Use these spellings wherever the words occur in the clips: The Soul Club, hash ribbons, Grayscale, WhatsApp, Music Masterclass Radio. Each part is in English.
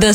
The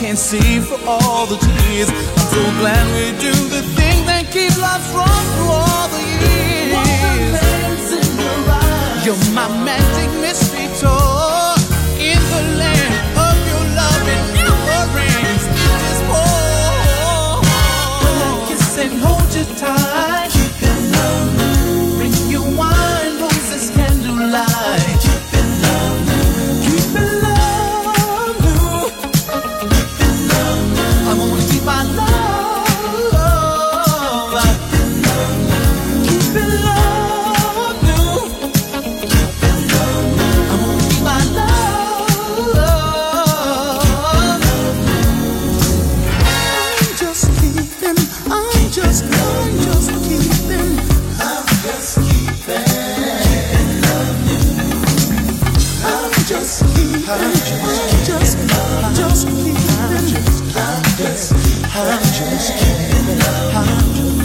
Can't see for all the tears. I'm so glad we do the thing that keep life strong through all the years. You're my magic mystery tour in the land of your love and never ends. It is more when I kiss and hold you tight. Keep in love, bring you wine, roses, candlelight. When I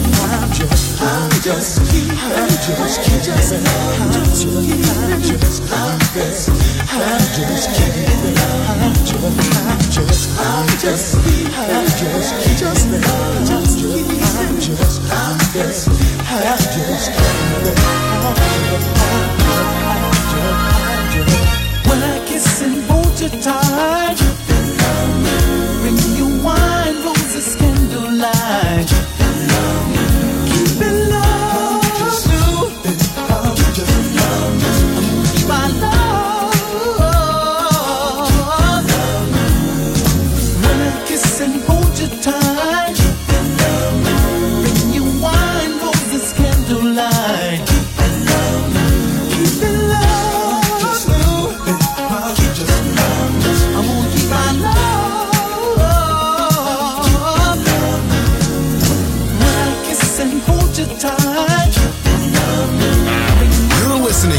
kiss and hold you tight, bring you wine, roses, candlelight. Keep in love.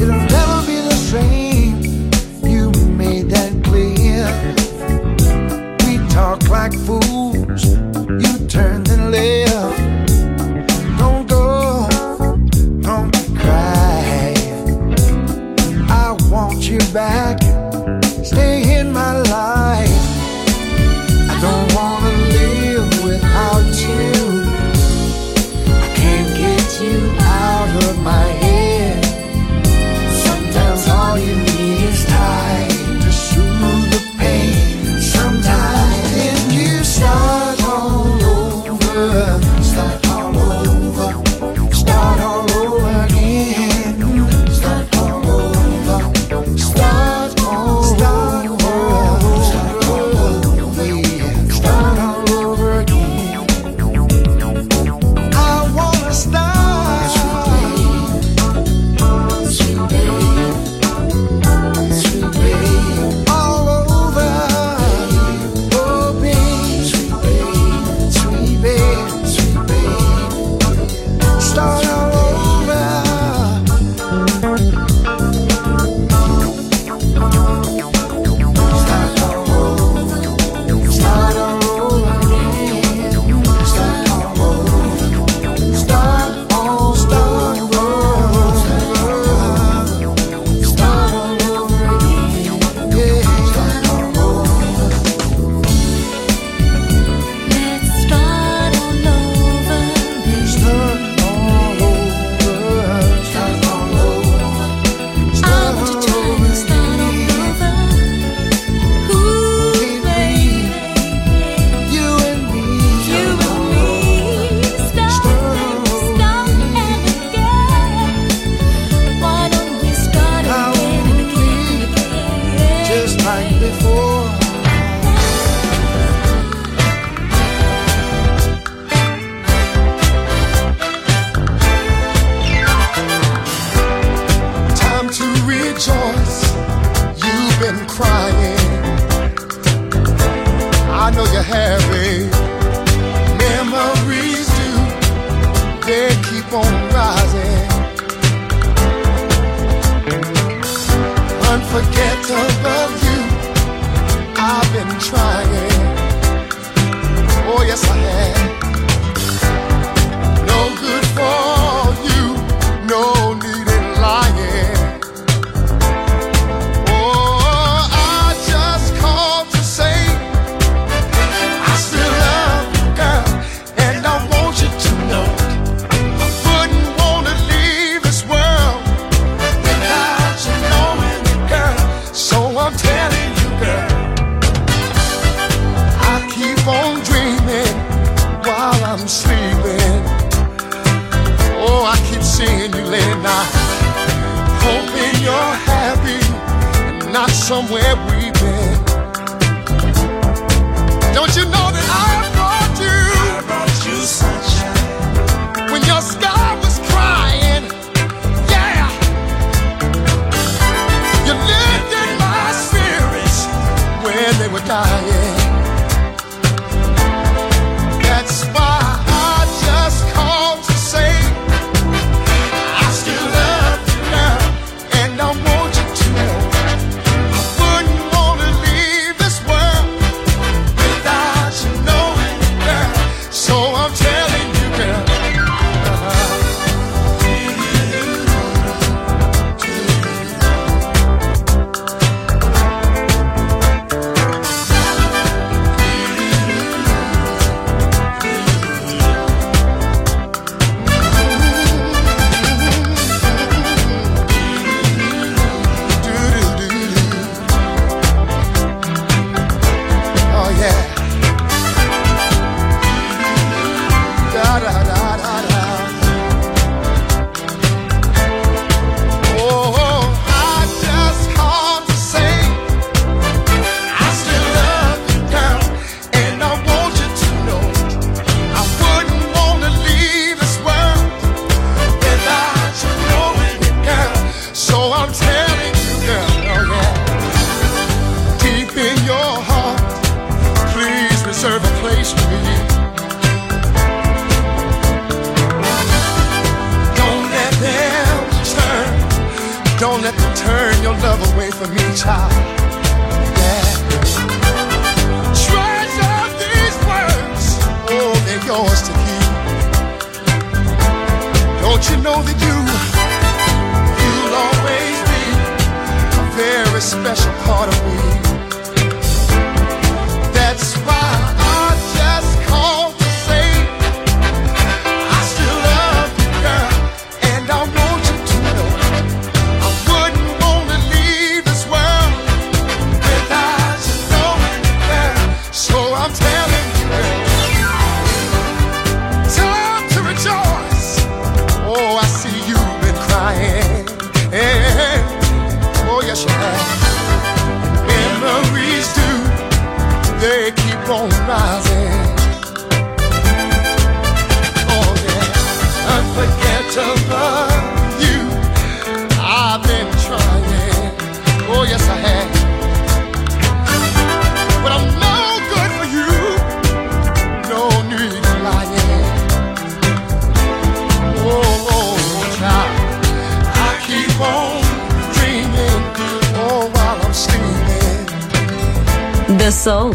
It'll never be the somewhere we've been. Don't you know that I brought you sunshine when your sky was crying? Yeah, you lived in my spirits when they were dying. That's why I just called to say I still love you now, and I want you to know I wouldn't want to leave this world without you knowing, girl. So I'm telling you, girl. The Soul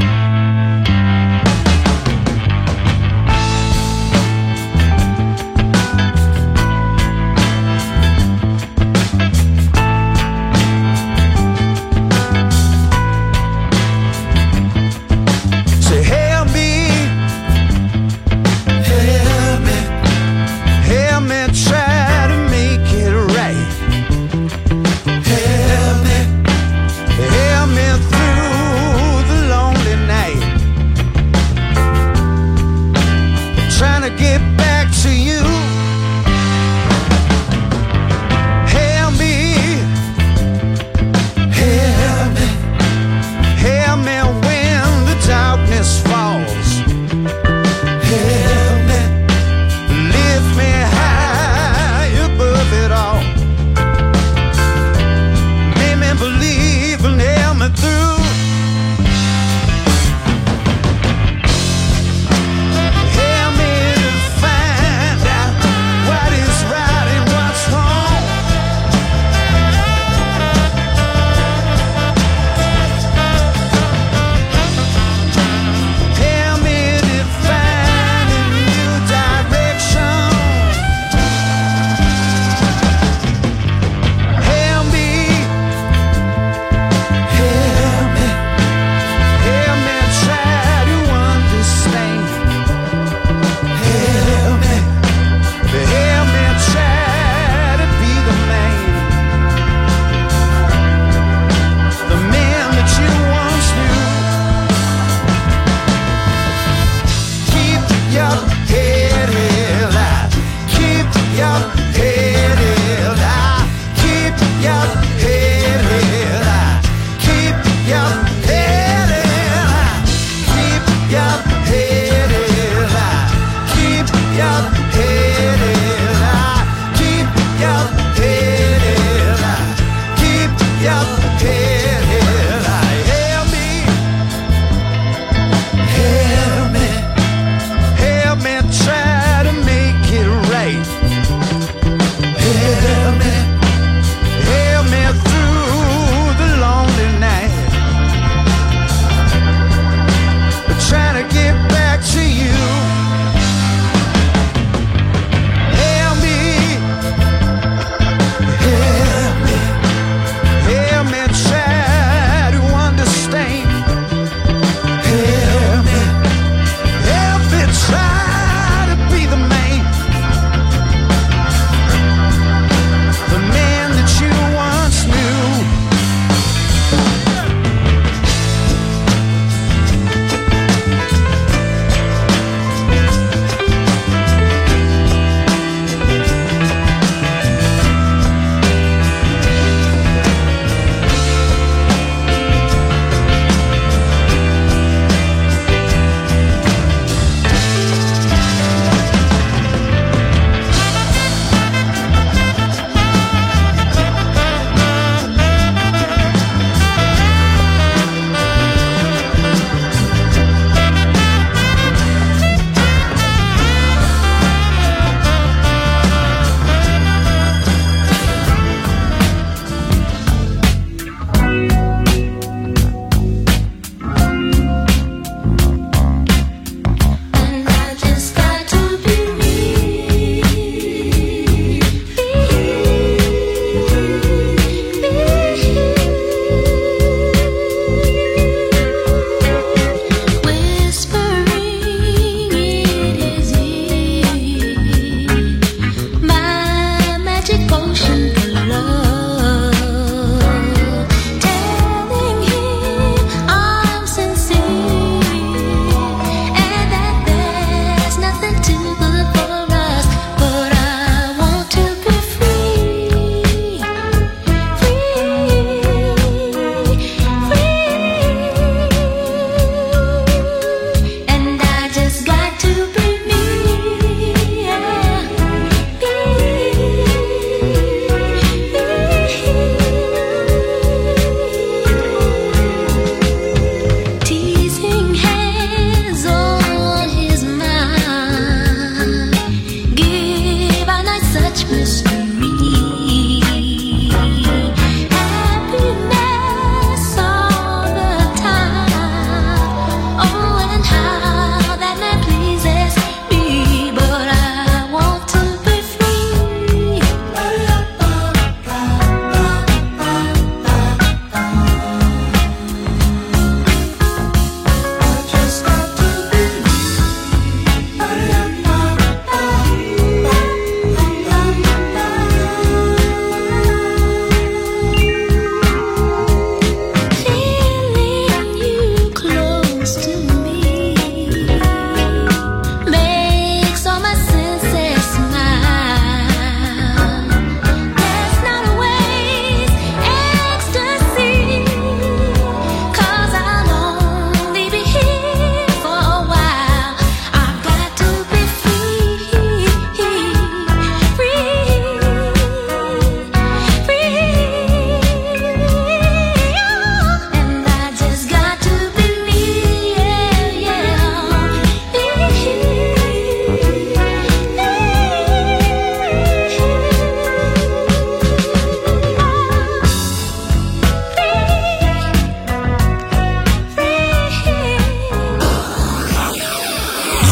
Help me through the loneliness.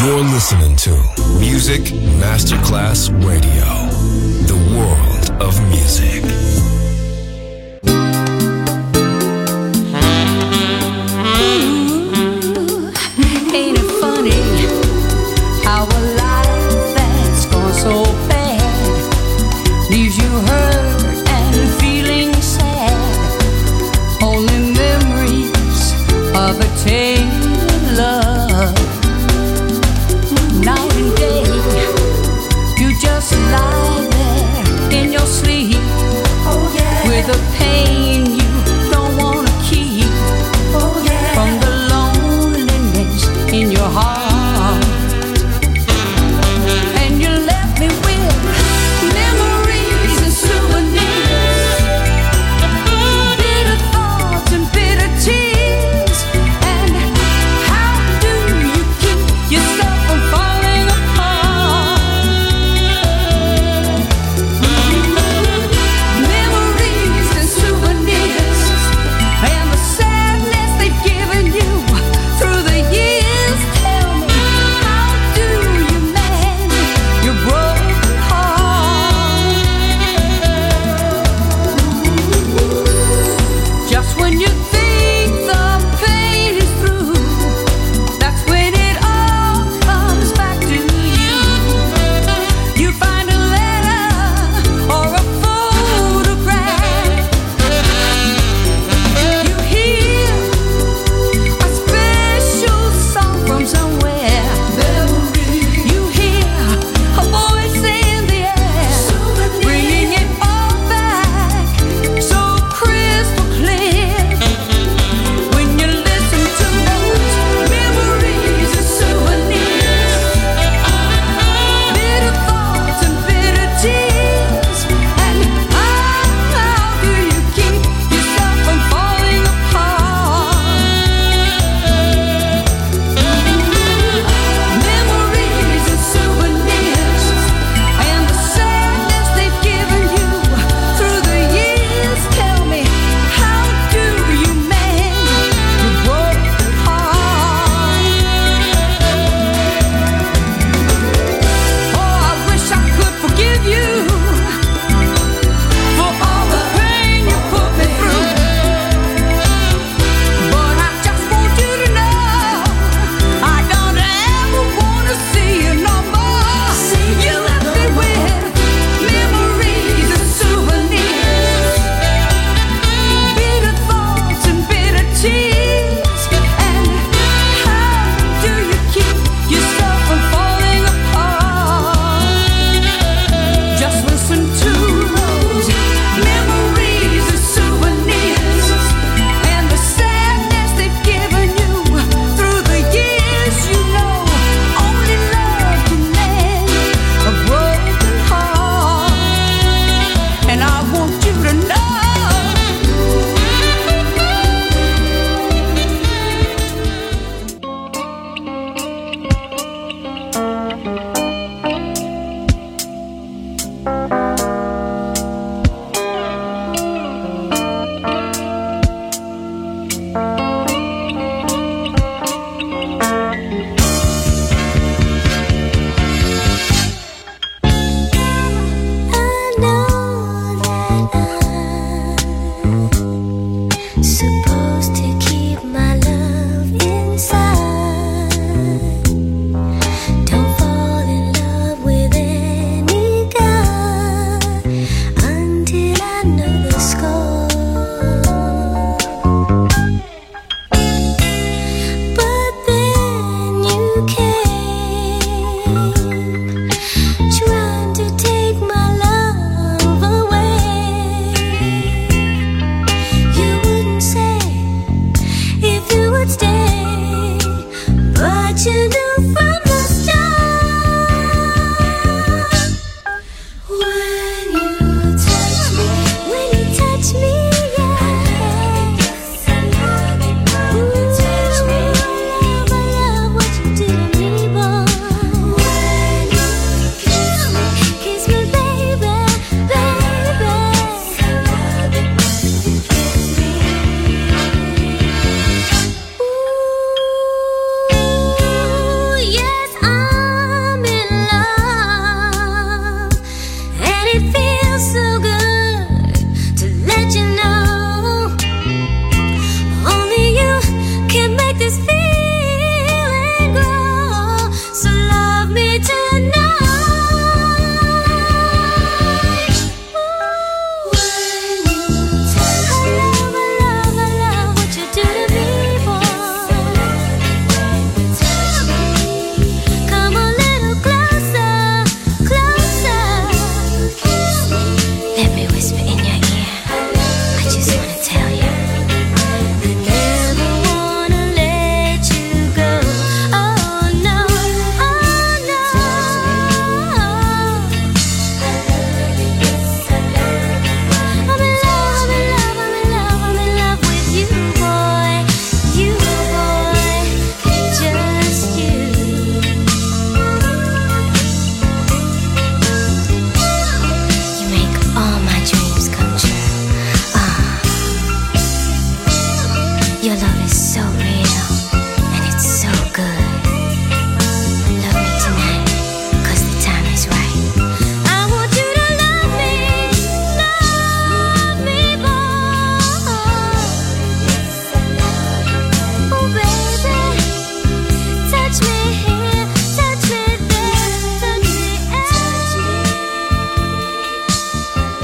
You're listening to Music Masterclass Radio, the world of music.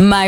My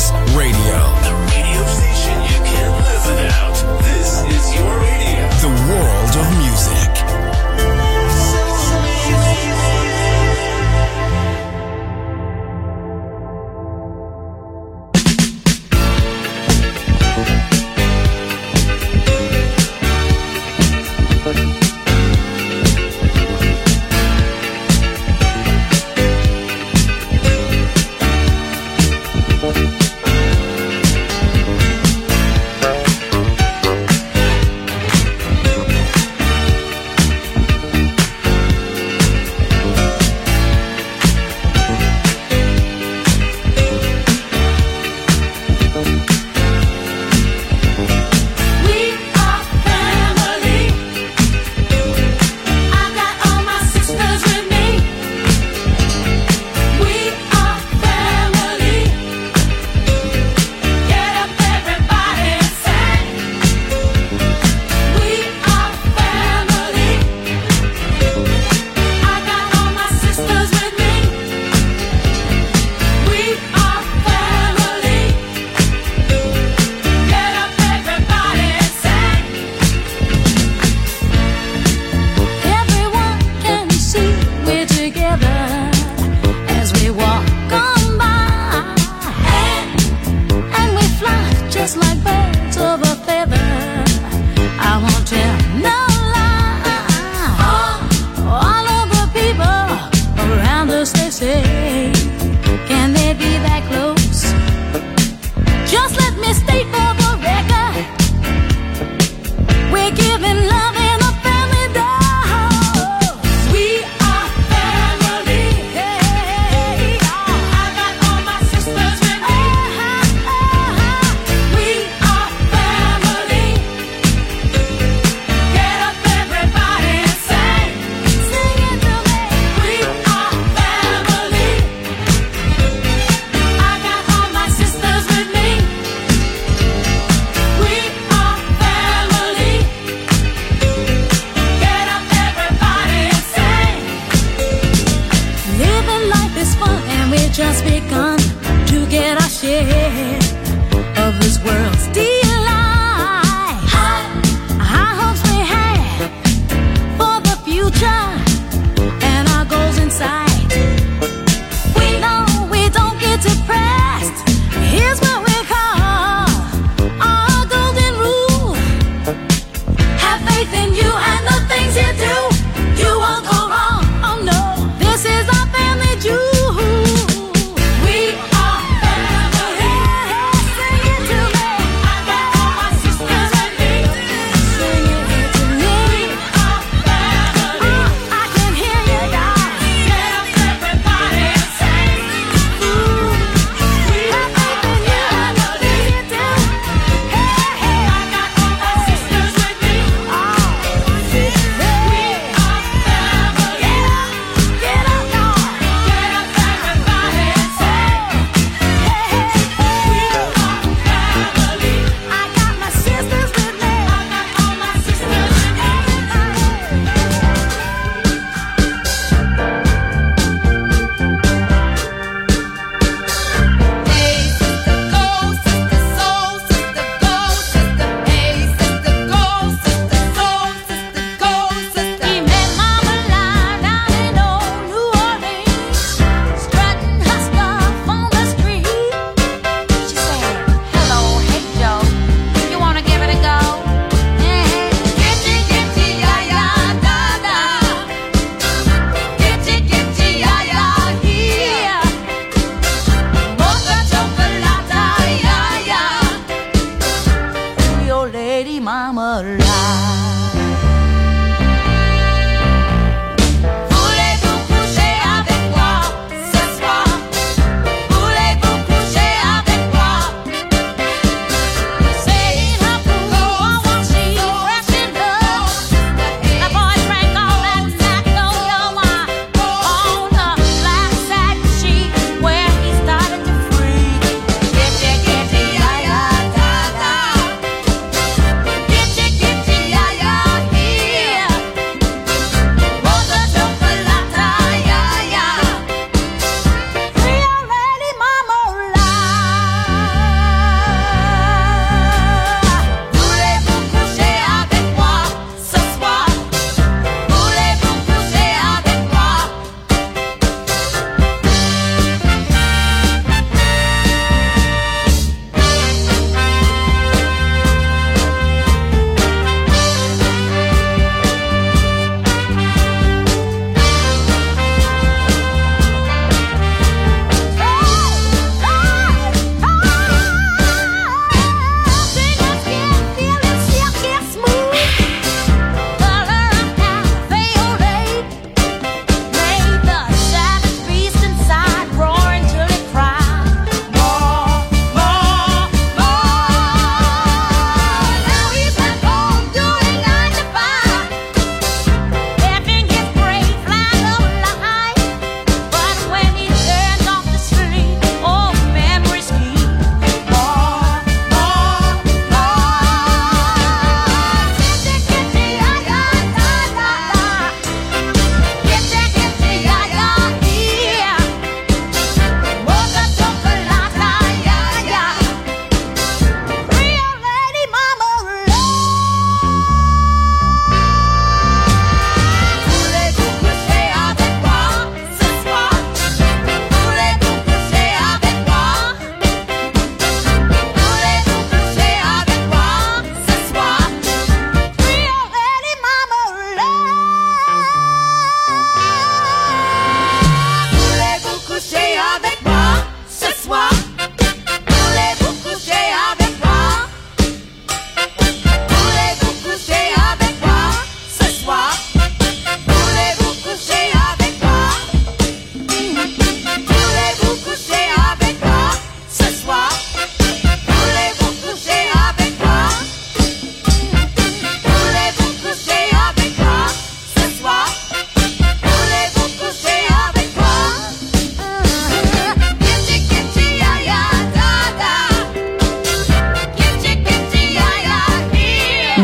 Masterclass Radio. The radio station you can't live without. This is your radio. The world of music.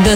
The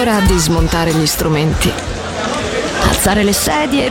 ora di smontare gli strumenti, alzare le sedie e